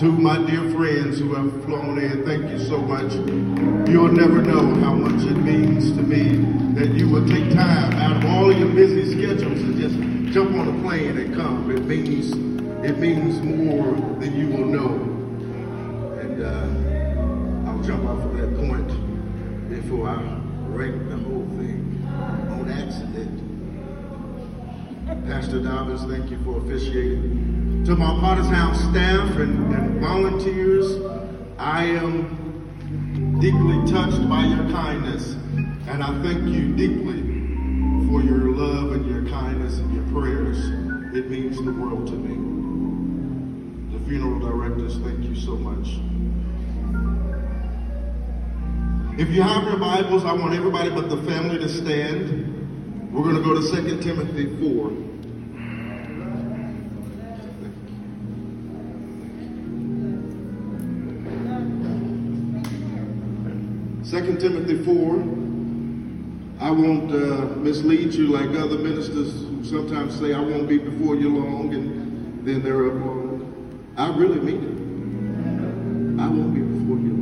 To my dear friends who have flown in, thank you so much. You'll never know how much it means to me that you will take time out of all of your busy schedules and just jump on a plane and come. It means more than you will know. And I'll jump off of that point before I wreck the whole thing on accident. Pastor Dobbins, thank you for officiating. To my Potter's House staff and volunteers, I am deeply touched by your kindness, and I thank you deeply for your love and your kindness and your prayers. It means the world to me. The funeral directors, thank you so much. If you have your Bibles, I want everybody but the family to stand. We're going to go to 2 Timothy 4. Timothy 4. I won't mislead you like other ministers who sometimes say, I won't be before you long, and then they're up long. I really mean it. I won't be before you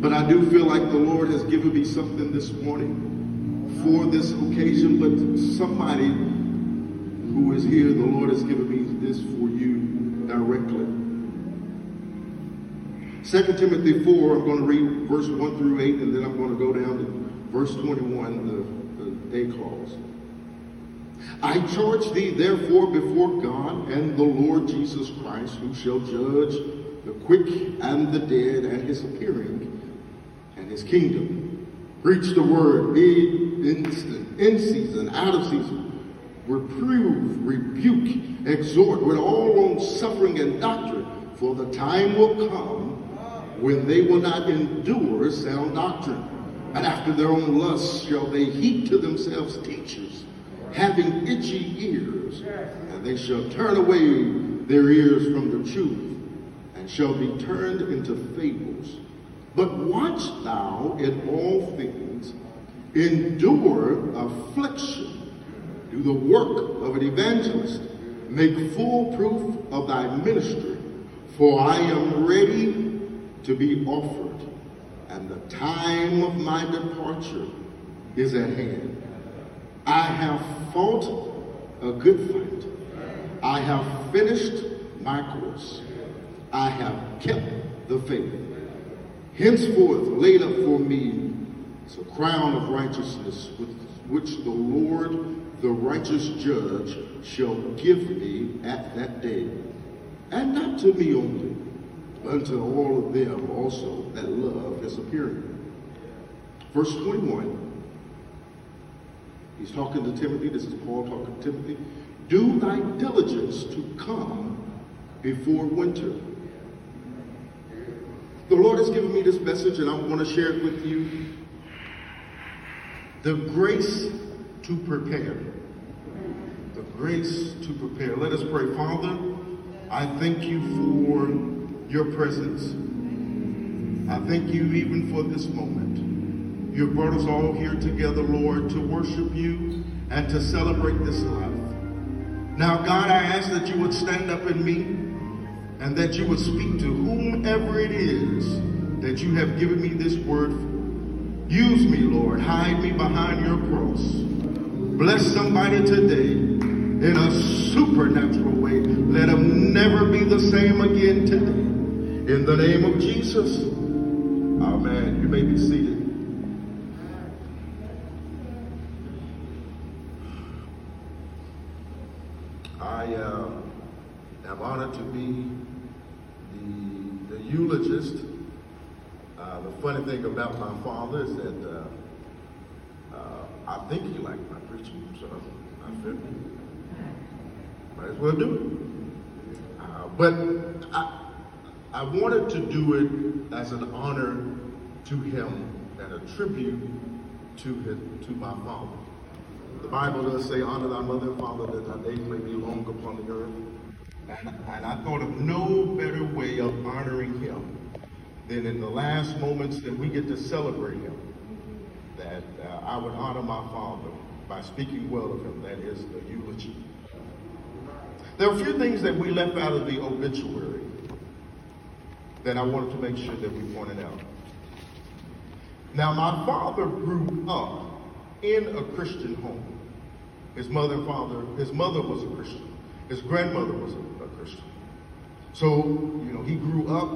long. But I do feel like the Lord has given me something this morning for this occasion, but somebody who is here, the Lord has given me this for you directly. 2 Timothy 4, I'm going to read verse 1 through 8, and then I'm going to go down to verse 21, the A clause. I charge thee therefore before God and the Lord Jesus Christ, who shall judge the quick and the dead at his appearing and his kingdom. Preach the word, be instant, in season, out of season. Reprove, rebuke, exhort with all long suffering and doctrine, for the time will come when they will not endure sound doctrine, and after their own lusts shall they heap to themselves teachers, having itchy ears, and they shall turn away their ears from the truth, and shall be turned into fables. But watch thou in all things, endure affliction, do the work of an evangelist, make full proof of thy ministry, for I am ready to be offered, and the time of my departure is at hand. I have fought a good fight. I have finished my course. I have kept the faith. Henceforth, laid up for me is a crown of righteousness, with which the Lord, the righteous judge, shall give me at that day, and not to me only, unto all of them also that love is appearing. Verse 21, he's talking to Timothy. This is Paul talking to Timothy. Do thy diligence to come before winter. The Lord has given me this message, and I want to share it with you. The grace to prepare. The grace to prepare. Let us pray. Father, I thank you for your presence. I thank you even for this moment. You have brought us all here together, Lord, to worship you and to celebrate this life. Now, God, I ask that you would stand up in me and that you would speak to whomever it is that you have given me this word for. Use me, Lord. Hide me behind your cross. Bless somebody today in a supernatural way. Let them never be the same again today. In the name of Jesus. Amen. You may be seated. I am honored to be the eulogist. The funny thing about my father is that I think he liked my preaching, so I feel it. Might as well do it. But I wanted to do it as an honor to him and a tribute to my father. The Bible does say, honor thy mother and father, that thy days may be long upon the earth. And I thought of no better way of honoring him than in the last moments that we get to celebrate him, that I would honor my father by speaking well of him. That is the eulogy. There are a few things that we left out of the obituary that I wanted to make sure that we pointed out. Now, my father grew up in a Christian home. His mother was a Christian. His grandmother was a Christian. So, you know, he grew up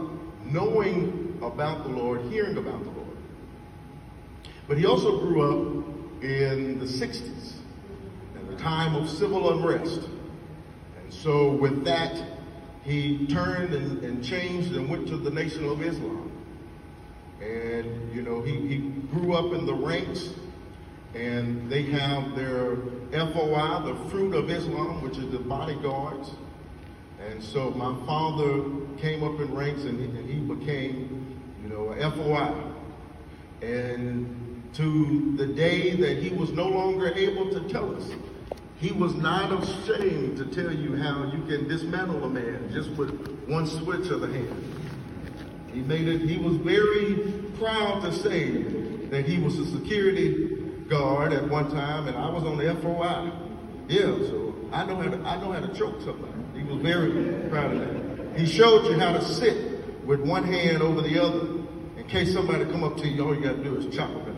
knowing about the Lord, hearing about the Lord. But he also grew up in the 60s, in the time of civil unrest. And so with that, he turned and changed and went to the Nation of Islam. And, you know, he grew up in the ranks. And they have their FOI, the Fruit of Islam, which is the bodyguards. And so my father came up in ranks and he became, you know, a FOI. And to the day that he was no longer able to tell us, he was not ashamed to tell you how you can dismantle a man just with one switch of the hand. He was very proud to say that he was a security guard at one time, and I was on the FOI. Yeah, so I know how to choke somebody. He was very proud of that. He showed you how to sit with one hand over the other in case somebody come up to you. All you got to do is chop them.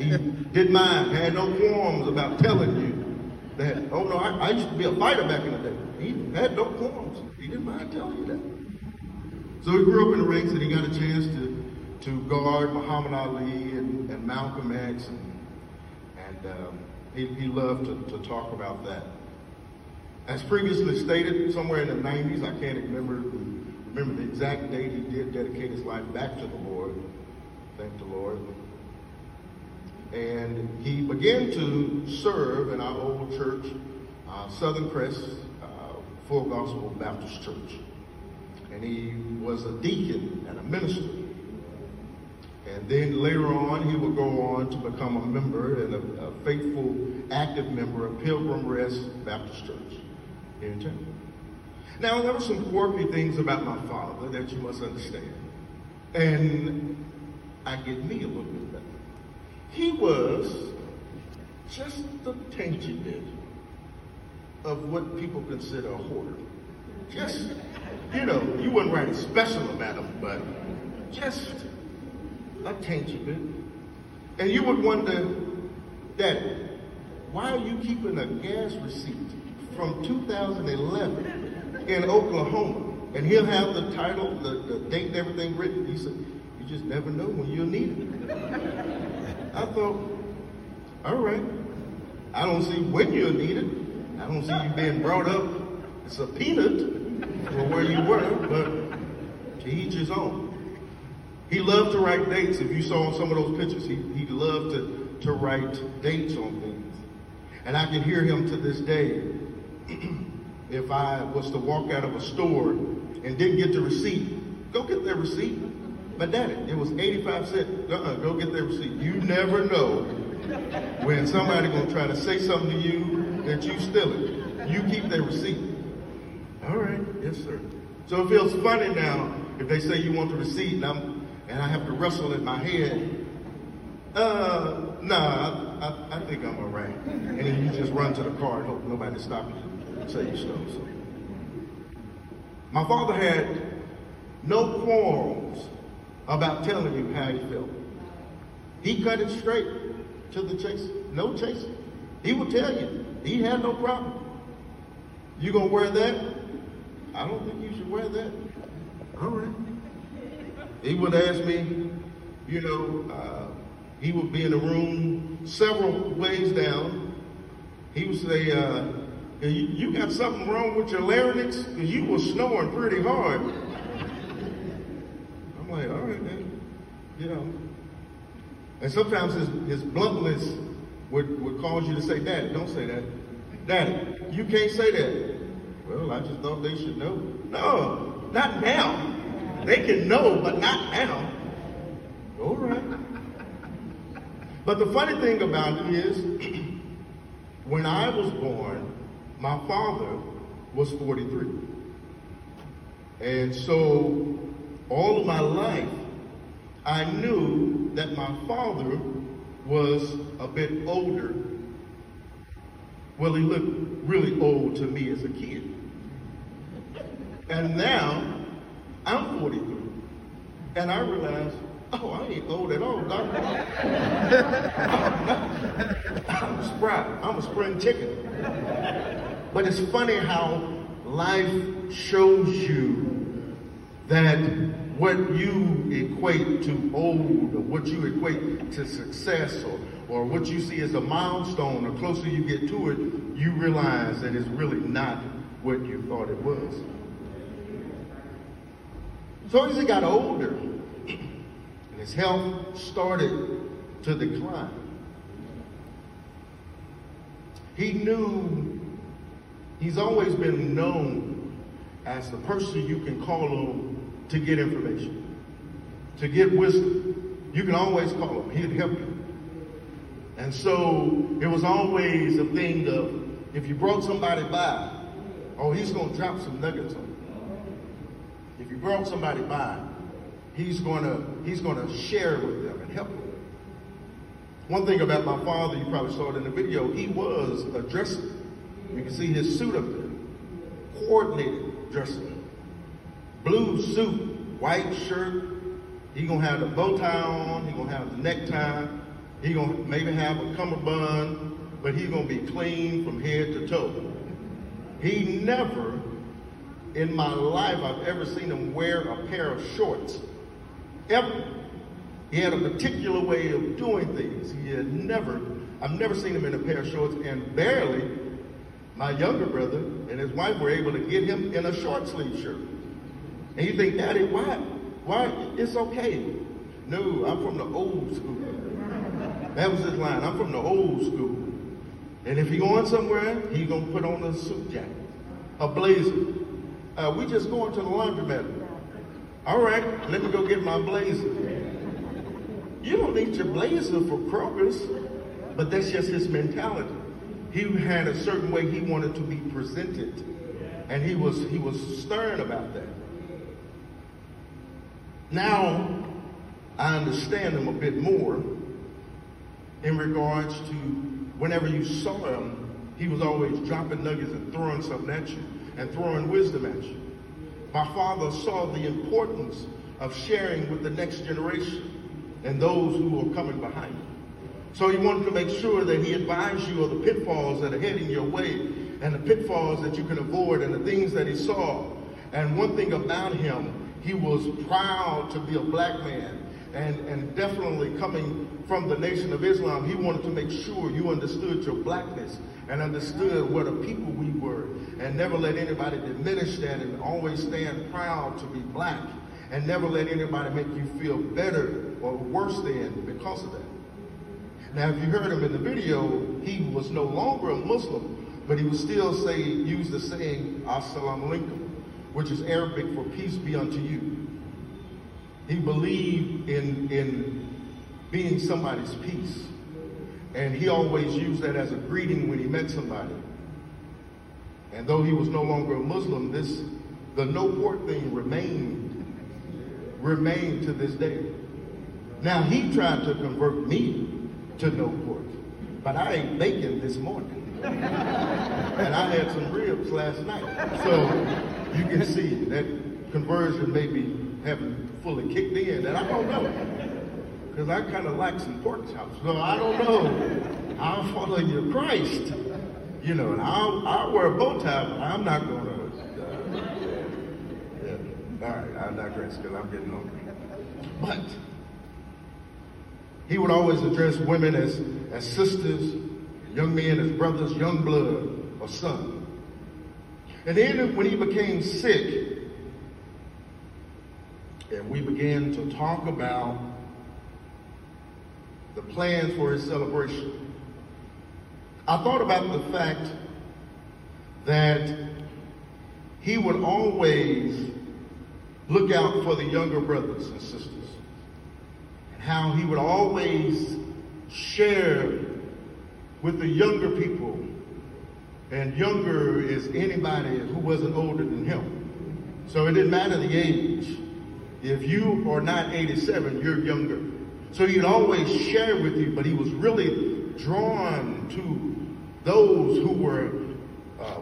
He didn't mind, had no qualms about telling you that. Oh no, I used to be a fighter back in the day. He had no qualms. He didn't mind telling you that. So he grew up in the ranks, and he got a chance to guard Muhammad Ali and Malcolm X, and he loved to talk about that. As previously stated, somewhere in the 90s, I can't remember the exact date, he did dedicate his life back to the Lord. Thank the Lord. And he began to serve in our old church, Southern Crest Full Gospel Baptist Church. And he was a deacon and a minister. And then later on, he would go on to become a member and a faithful, active member of Pilgrim Rest Baptist Church here in town. Now, there were some quirky things about my father that you must understand. And I get me a little bit better. He was just a dainty bit of what people consider a hoarder. Just, you know, you wouldn't write a special about him, but just a tainty bit. And you would wonder, Daddy, why are you keeping a gas receipt from 2011 in Oklahoma? And he'll have the title, the date and everything written. He said, you just never know when you'll need it. I thought, all right, I don't see when you'll need it. I don't see you being brought up subpoenaed for where you were, but to each his own. He loved to write dates. If you saw some of those pictures, he loved to write dates on things. And I can hear him to this day. If I was to walk out of a store and didn't get the receipt, go get that receipt. But Daddy, it was 85 cents. Go get that receipt. You never know when somebody gonna try to say something to you that you steal it. You keep that receipt. All right, yes sir. So it feels funny now if they say you want the receipt and I have to wrestle in my head. I think I'm all right. And then you just run to the car and hope nobody stops you and say you stole something. My father had no qualms about telling you how he felt. He cut it straight to the chase. No chasing. He would tell you. He had no problem. You gonna wear that? I don't think you should wear that. All right. He would ask me, you know, he would be in the room several ways down. He would say, you got something wrong with your larynx? Because you were snoring pretty hard. I'm like, all right, man, you know. And sometimes his bluntness would cause you to say, Daddy, don't say that. Daddy, you can't say that. Well, I just thought they should know. No, not now. They can know, but not now. All right. But the funny thing about it is, when I was born, my father was 43. And so all of my life, I knew that my father was a bit older. Well, he looked really old to me as a kid. And now I'm 43. And I realize, oh, I ain't old at all, Dr. I'm a sprout. I'm a spring chicken. But it's funny how life shows you that what you equate to old, or what you equate to success, or what you see as a milestone, the closer you get to it, you realize that it's really not what you thought it was. So as he got older, his health started to decline. He knew, he's always been known as the person you can call on to get information, to get wisdom. You can always call him, he'd help you. And so it was always a thing of, if you brought somebody by, oh, he's gonna drop some nuggets on you. If you brought somebody by, He's gonna share with them and help them. One thing about my father, you probably saw it in the video, he was a dresser. You can see his suit up there. Coordinated dresser. Blue suit, white shirt. He gonna have the bow tie on, he gonna have the necktie, he gonna maybe have a cummerbund, but he's gonna be clean from head to toe. He never, in my life, I've ever seen him wear a pair of shorts. Ever. He had a particular way of doing things. I've never seen him in a pair of shorts, and barely my younger brother and his wife were able to get him in a short sleeve shirt. And you think, Daddy, why, it's okay. No, I'm from the old school. That was his line, I'm from the old school. And if he's going somewhere, he's going to put on a suit jacket, a blazer. We just going to the laundromat. All right, let me go get my blazer. You don't need your blazer for Kroger's, but that's just his mentality. He had a certain way he wanted to be presented, and he was stern about that. Now, I understand him a bit more in regards to whenever you saw him, he was always dropping nuggets and throwing something at you and throwing wisdom at you. My father saw the importance of sharing with the next generation and those who were coming behind you. So he wanted to make sure that he advised you of the pitfalls that are heading your way and the pitfalls that you can avoid and the things that he saw. And one thing about him, he was proud to be a black man, and definitely coming from the Nation of Islam, he wanted to make sure you understood your blackness and understood what a people we were, and never let anybody diminish that, and always stand proud to be black, and never let anybody make you feel better or worse than because of that. Now, if you heard him in the video, he was no longer a Muslim, but he would still use the saying, As-salamu alaykum, which is Arabic for peace be unto you. He believed in being somebody's peace. And he always used that as a greeting when he met somebody. And though he was no longer a Muslim, the no-port thing remained to this day. Now, he tried to convert me to no-port, but I ate bacon this morning. And I had some ribs last night. So you can see that conversion maybe haven't fully kicked in, and I don't know. Because I kind of like some pork chops. So I don't know. I'll follow your Christ. You know, and I'll wear a bow tie, but I'm not going to. Yeah. All right, I digress because I'm getting older. But he would always address women as sisters, young men as brothers, young blood, or son. And then when he became sick, and we began to talk about the plans for his celebration, I thought about the fact that he would always look out for the younger brothers and sisters, and how he would always share with the younger people, and younger is anybody who wasn't older than him. So it didn't matter the age. If you are not 87, you're younger. So he'd always share with you, but he was really drawn to those who were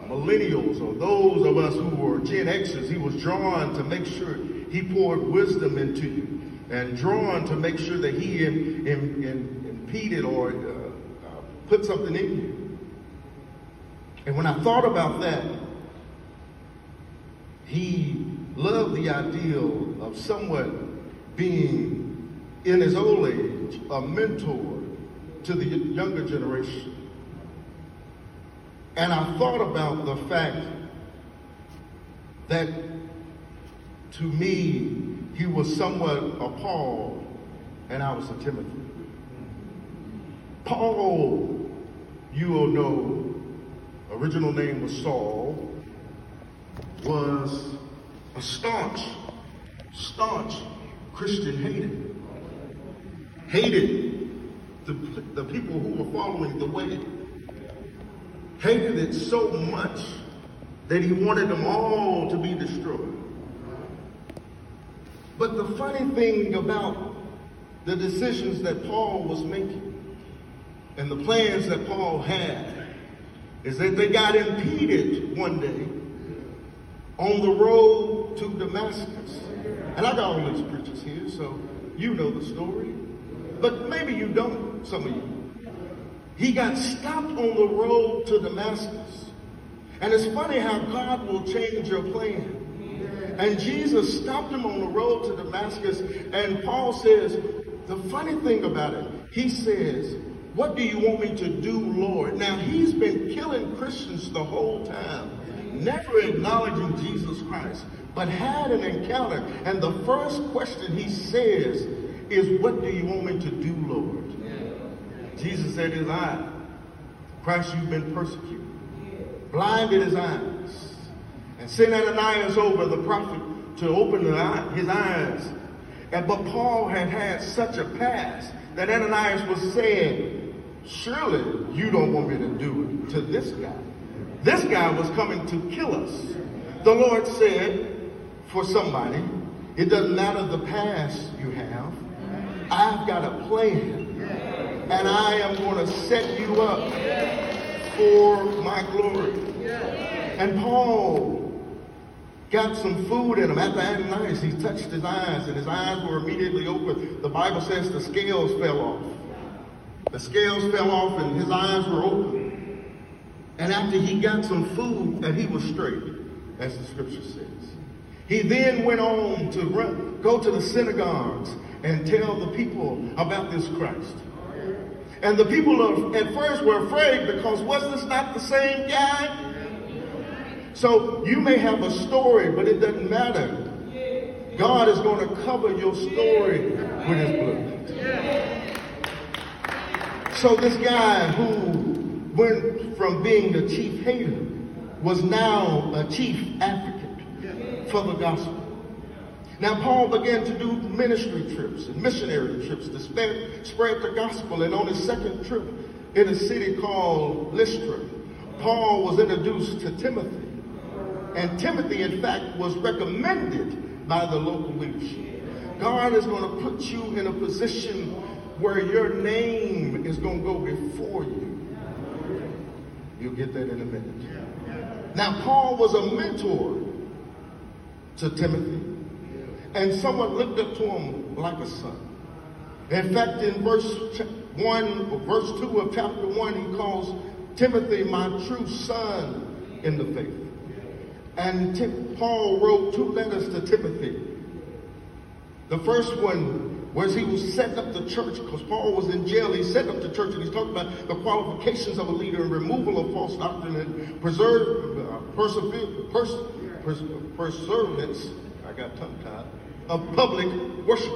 millennials, or those of us who were Gen Xers. He was drawn to make sure he poured wisdom into you, and drawn to make sure that he impeded or put something in you. And when I thought about that, he loved the ideal of somewhat being, in his old age, a mentor to the younger generation. And I thought about the fact that, to me, he was somewhat a Paul, and I was a Timothy. Paul, you will know, original name was Saul, was a staunch Christian hater. Hated the people who were following the way. Hated it so much that he wanted them all to be destroyed. But the funny thing about the decisions that Paul was making and the plans that Paul had is that they got impeded one day on the road to Damascus. And I got all these preachers here, so you know the story. But maybe you don't, some of you. He got stopped on the road to Damascus. And it's funny how God will change your plan. And Jesus stopped him on the road to Damascus. And Paul says, the funny thing about it, he says, "What do you want me to do, Lord?" Now, he's been killing Christians the whole time, never acknowledging Jesus Christ, but had an encounter. And the first question he says is, "What do you want me to do, Lord?" Yeah. Jesus said, "His eye, Christ, you've been persecuted." Yeah. Blinded his eyes. And sent Ananias over, the prophet, to open his eyes. But Paul had such a past that Ananias was saying, "Surely you don't want me to do it to this guy." This guy was coming to kill us. The Lord said, for somebody, it doesn't matter the past you have. I've got a plan, and I am going to set you up for my glory. And Paul got some food in him. After Ananias, he touched his eyes, and his eyes were immediately open. The Bible says the scales fell off. The scales fell off, and his eyes were open. And after he got some food, and he was straight, as the scripture says. He then went on to go to the synagogues and tell the people about this Christ. And the people at first were afraid, because was this not the same guy? So you may have a story, but it doesn't matter. God is going to cover your story with his blood. So this guy who went from being the chief hater was now a chief advocate for the gospel. Now, Paul began to do ministry trips and missionary trips to spread the gospel. And on his second trip in a city called Lystra, Paul was introduced to Timothy. And Timothy, in fact, was recommended by the local leadership. God is going to put you in a position where your name is going to go before you. You'll get that in a minute. Now, Paul was a mentor to Timothy, and someone looked up to him like a son. In fact, in verse 2 of chapter 1, he calls Timothy my true son in the faith. And Paul wrote two letters to Timothy. The first one was he was setting up the church, because Paul was in jail. He set up the church, and he's talking about the qualifications of a leader and removal of false doctrine and perseverance. I got tongue-tied, of public worship.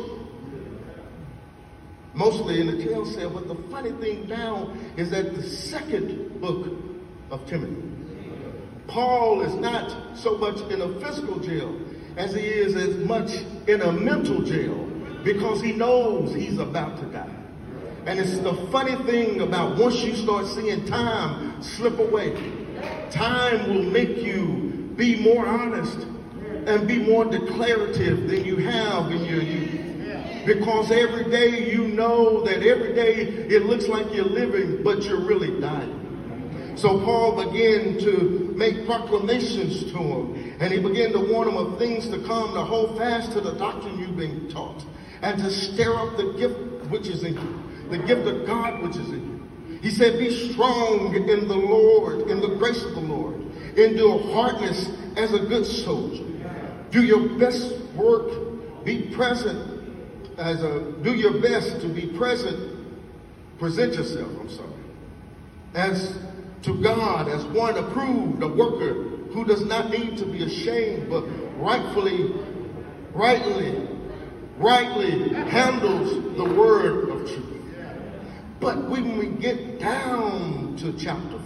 Mostly in the jail cell. But the funny thing now is that the second book of Timothy Paul is not so much in a physical jail as he is as much in a mental jail, because he knows he's about to die. And it's the funny thing about once you start seeing time slip away, time will make you be more honest and be more declarative than you have in your youth. Because every day you know that every day it looks like you're living, but you're really dying. So Paul began to make proclamations to him, and he began to warn him of things to come, to hold fast to the doctrine you've been taught, and to stir up the gift which is in you, the gift of God which is in you. He said, be strong in the Lord, in the grace of the Lord. Endure hardness as a good soldier. Do your best work, be present. Do your best to be present yourself, as to God, as one approved, a worker who does not need to be ashamed, but rightly handles the word of truth. But when we get down to chapter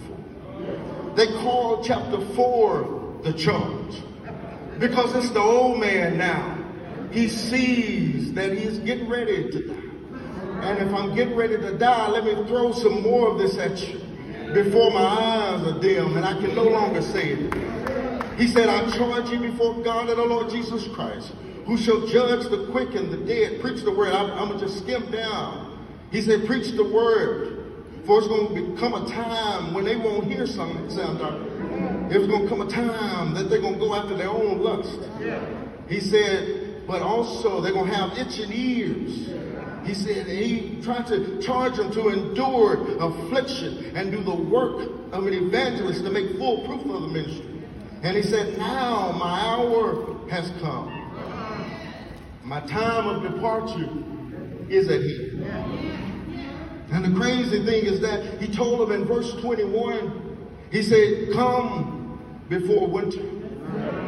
4, they call chapter 4 the charge, because it's the old man now. He sees that he's getting ready to die. And if I'm getting ready to die, let me throw some more of this at you before my eyes are dim and I can no longer say it. He said, I charge you before God and the Lord Jesus Christ, who shall judge the quick and the dead. Preach the word. I'm going to just skim down. He said, preach the word, for it's going to come a time when they won't hear sound doctrine. It's going to come a time that they're going to go after their own lust. He said, but also they're going to have itching ears. He said he tried to charge them to endure affliction and do the work of an evangelist to make full proof of the ministry. And he said, now my hour has come. My time of departure is at hand. And the crazy thing is that he told them in verse 21, he said, come before winter.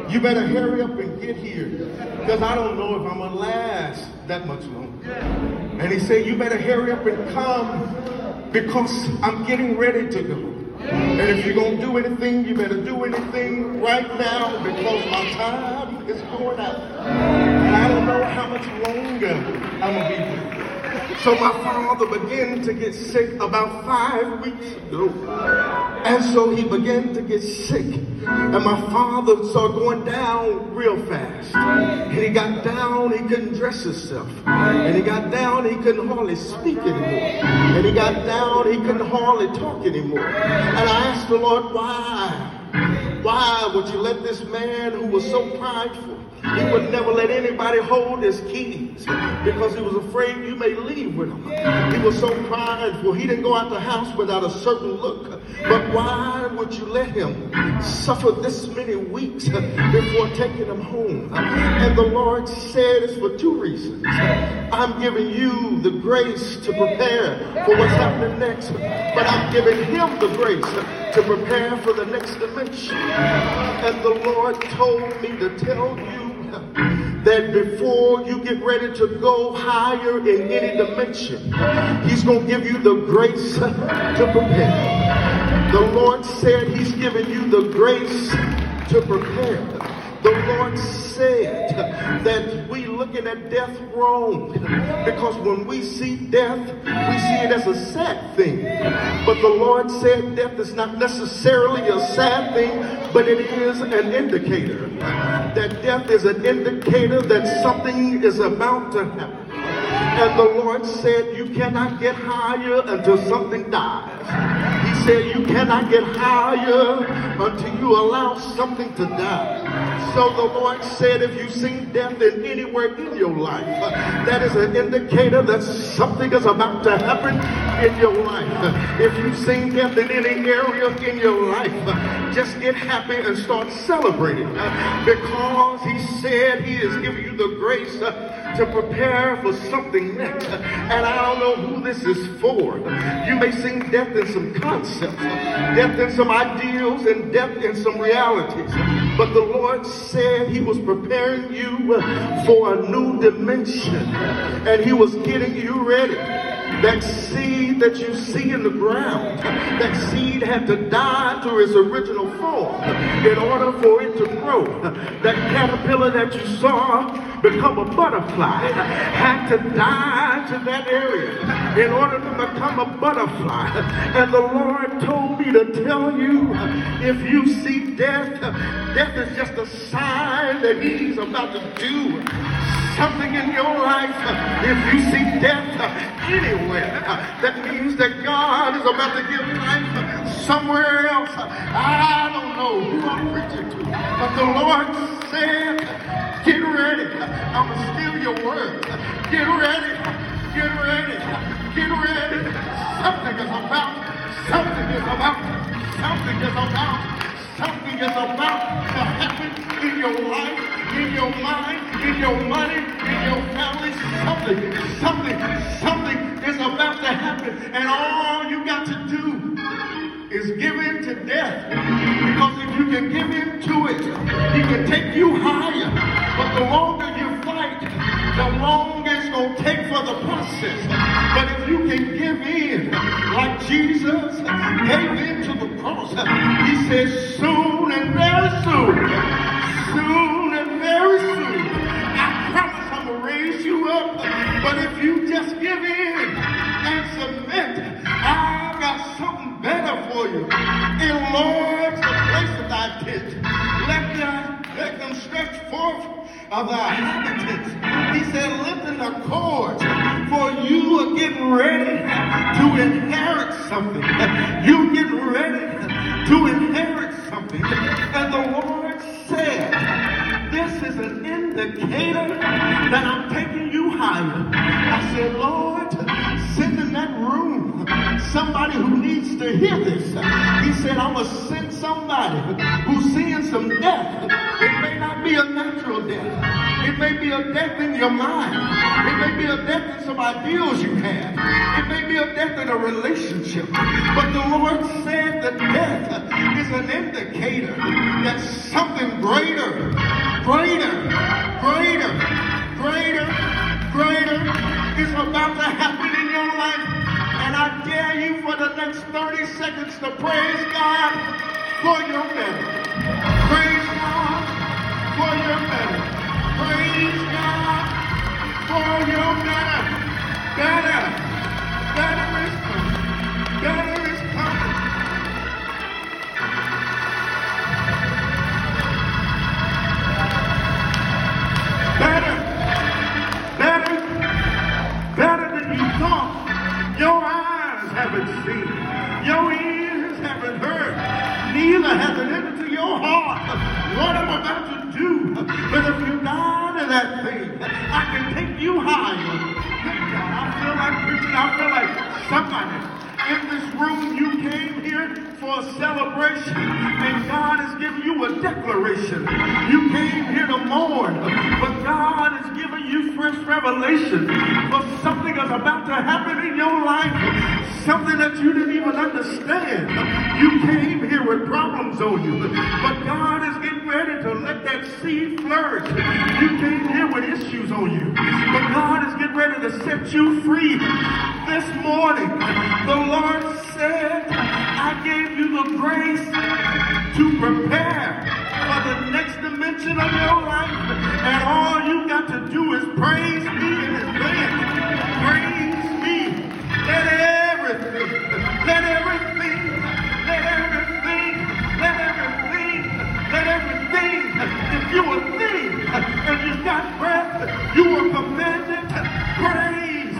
You better hurry up and get here, because I don't know if I'm going to last that much longer. And he said, you better hurry up and come, because I'm getting ready to go. And if you're going to do anything, you better do anything right now, because my time is going out. And I don't know how much longer I'm going to be here. So my father began to get sick about 5 weeks ago. And so he began to get sick. And my father started going down real fast. And he got down, he couldn't dress himself. And he got down, he couldn't hardly speak anymore. And he got down, he couldn't hardly talk anymore. And I asked the Lord, why? Why would you let this man who was so prideful? He would never let anybody hold his keys because he was afraid you may leave with him. He was so prideful. He didn't go out the house without a certain look. But why would you let him suffer this many weeks before taking him home? And the Lord said it's for two reasons. I'm giving you the grace to prepare for what's happening next, but I'm giving him the grace to prepare for the next dimension. And the Lord told me to tell you that before you get ready to go higher in any dimension, he's going to give you the grace to prepare. The Lord said he's giving you the grace to prepare. The Lord said that we looking at death wrong, because when we see death, we see it as a sad thing. But the Lord said death is not necessarily a sad thing, but it is an indicator. That death is an indicator that something is about to happen. And the Lord said you cannot get higher until something dies. He said you cannot get higher until you allow something to die. So the Lord said if you've seen death in anywhere in your life, that is an indicator that something is about to happen in your life. If you've seen death in any area in your life, just get happy and start celebrating, because he said he is giving you the grace to prepare for something next. And I don't know who this is for. You may see death in some concepts, death in some ideals, and death in some realities. But the Lord said he was preparing you for a new dimension, and he was getting you ready. That seed that you see in the ground, that seed had to die to its original form in order for it to grow. That caterpillar that you saw become a butterfly had to die to that area in order to become a butterfly. And the Lord told me to tell you, if you see death, death is just a sign that he's about to do something in your life. If you see death anywhere, that means that God is about to give life somewhere else. I don't know who I'm preaching to, but the Lord said, get ready. I'm going to steal your word. Get ready. Get ready. Get ready. Something is about. Something is about. Something is about. Something is about to happen in your life, in your mind, in your money, in your family. Something is about to happen. And all you got to do is give in to death. Because if you can give in to it, he can take you higher. But the longer you fight, the longer it's going to take for the process. But if you can give in, like Jesus gave in to the cross, he says, soon and very soon, soon and very soon, I promise I'm going to raise you up. But if you just give in and submit, I've got something better for you. Enlarge the place of thy tent. Let them stretch forth of thy inhabitants. He said, lengthen the cords, for you are getting ready to inherit something. You're getting ready to inherit something. And the Lord said, this is an indicator that I'm taking you higher. I said, Lord, send in that room somebody who needs to hear this. He said, I'm going to send somebody who's seeing some death. It may not be a natural death. It may be a death in your mind. It may be a death in some ideals you have. It may be a death in a relationship. But the Lord said that death is an indicator that something greater, greater, greater, greater, greater is about to happen in your life. And I dare you for the next 30 seconds to praise God for your marriage. Praise God for your marriage. Praise God for your better is coming. Better than you thought. Your eyes haven't seen, your ears haven't heard, neither has it entered to your heart what I'm about to do. But if you die to that thing, I can take you higher. I feel like preaching. I feel like somebody in this room, you came here for a celebration, and God has given you a declaration. You came here to mourn, but God has given you fresh revelation, for something is about to happen in your life, something that you didn't even understand. You came here with problems on you, but God is getting ready to let that seed flourish. You came here with issues on you, but God is getting ready to set you free. This morning, the Lord said, I gave you the grace to prepare for the next dimension of your life, and all you got to do is praise me in advance. Praise me. Let everything. If you will think and you've got breath, you are commanded to praise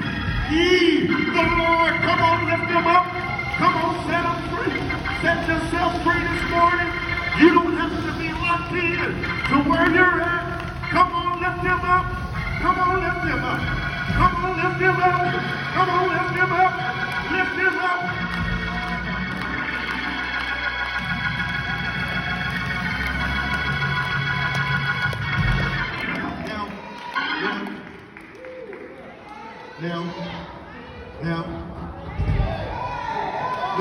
ye the Lord. Come on, lift him up. Come on, set them free. Set yourself free this morning. You don't have to be locked in to where you're at. Come on, lift him up. Come on, lift him up. Come on, lift him up. Come on, lift him up. Lift him up.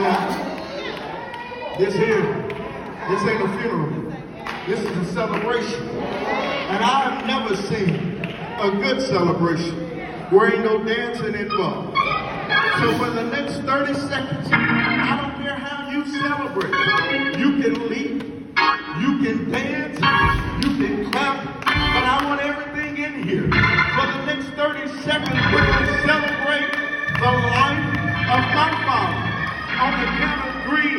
Now, this ain't a funeral. This is a celebration. And I have never seen a good celebration where ain't no dancing involved. So for the next 30 seconds, I don't care how you celebrate. You can leap, you can dance, you can clap, but I want everything in here. For the next 30 seconds, we're going to celebrate the life of my Father. On the count of three,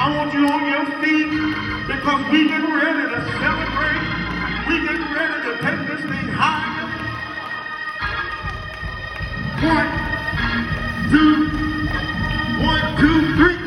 I want you on your feet, because we get ready to celebrate. We get ready to take this thing higher. 1, 2, 1, 2, 3,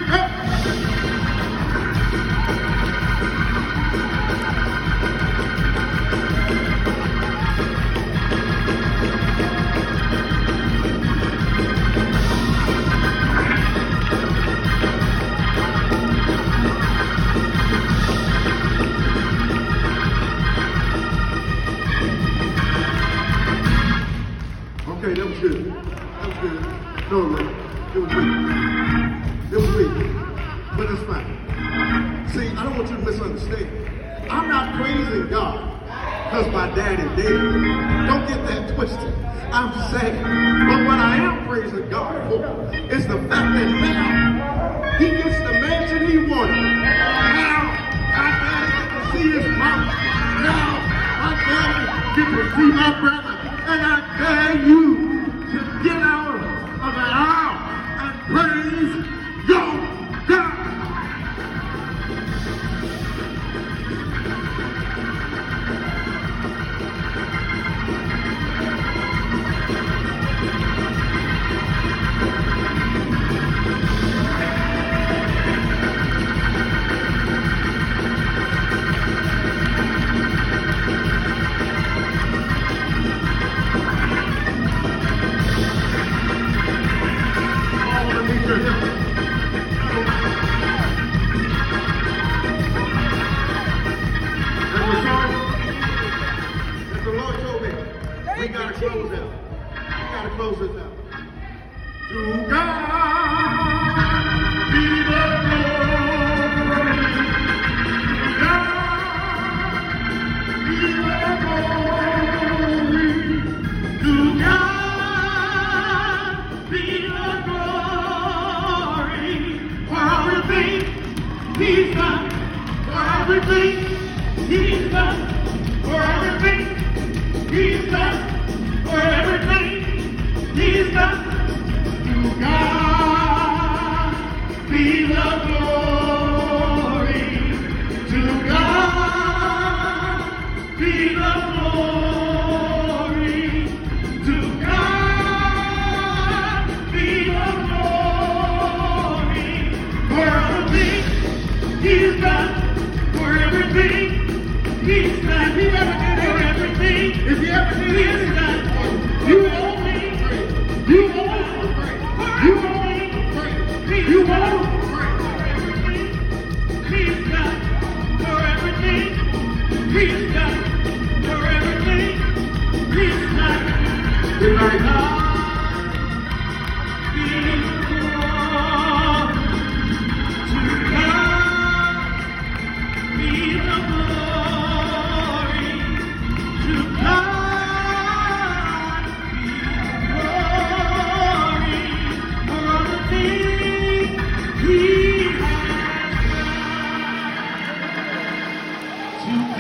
go!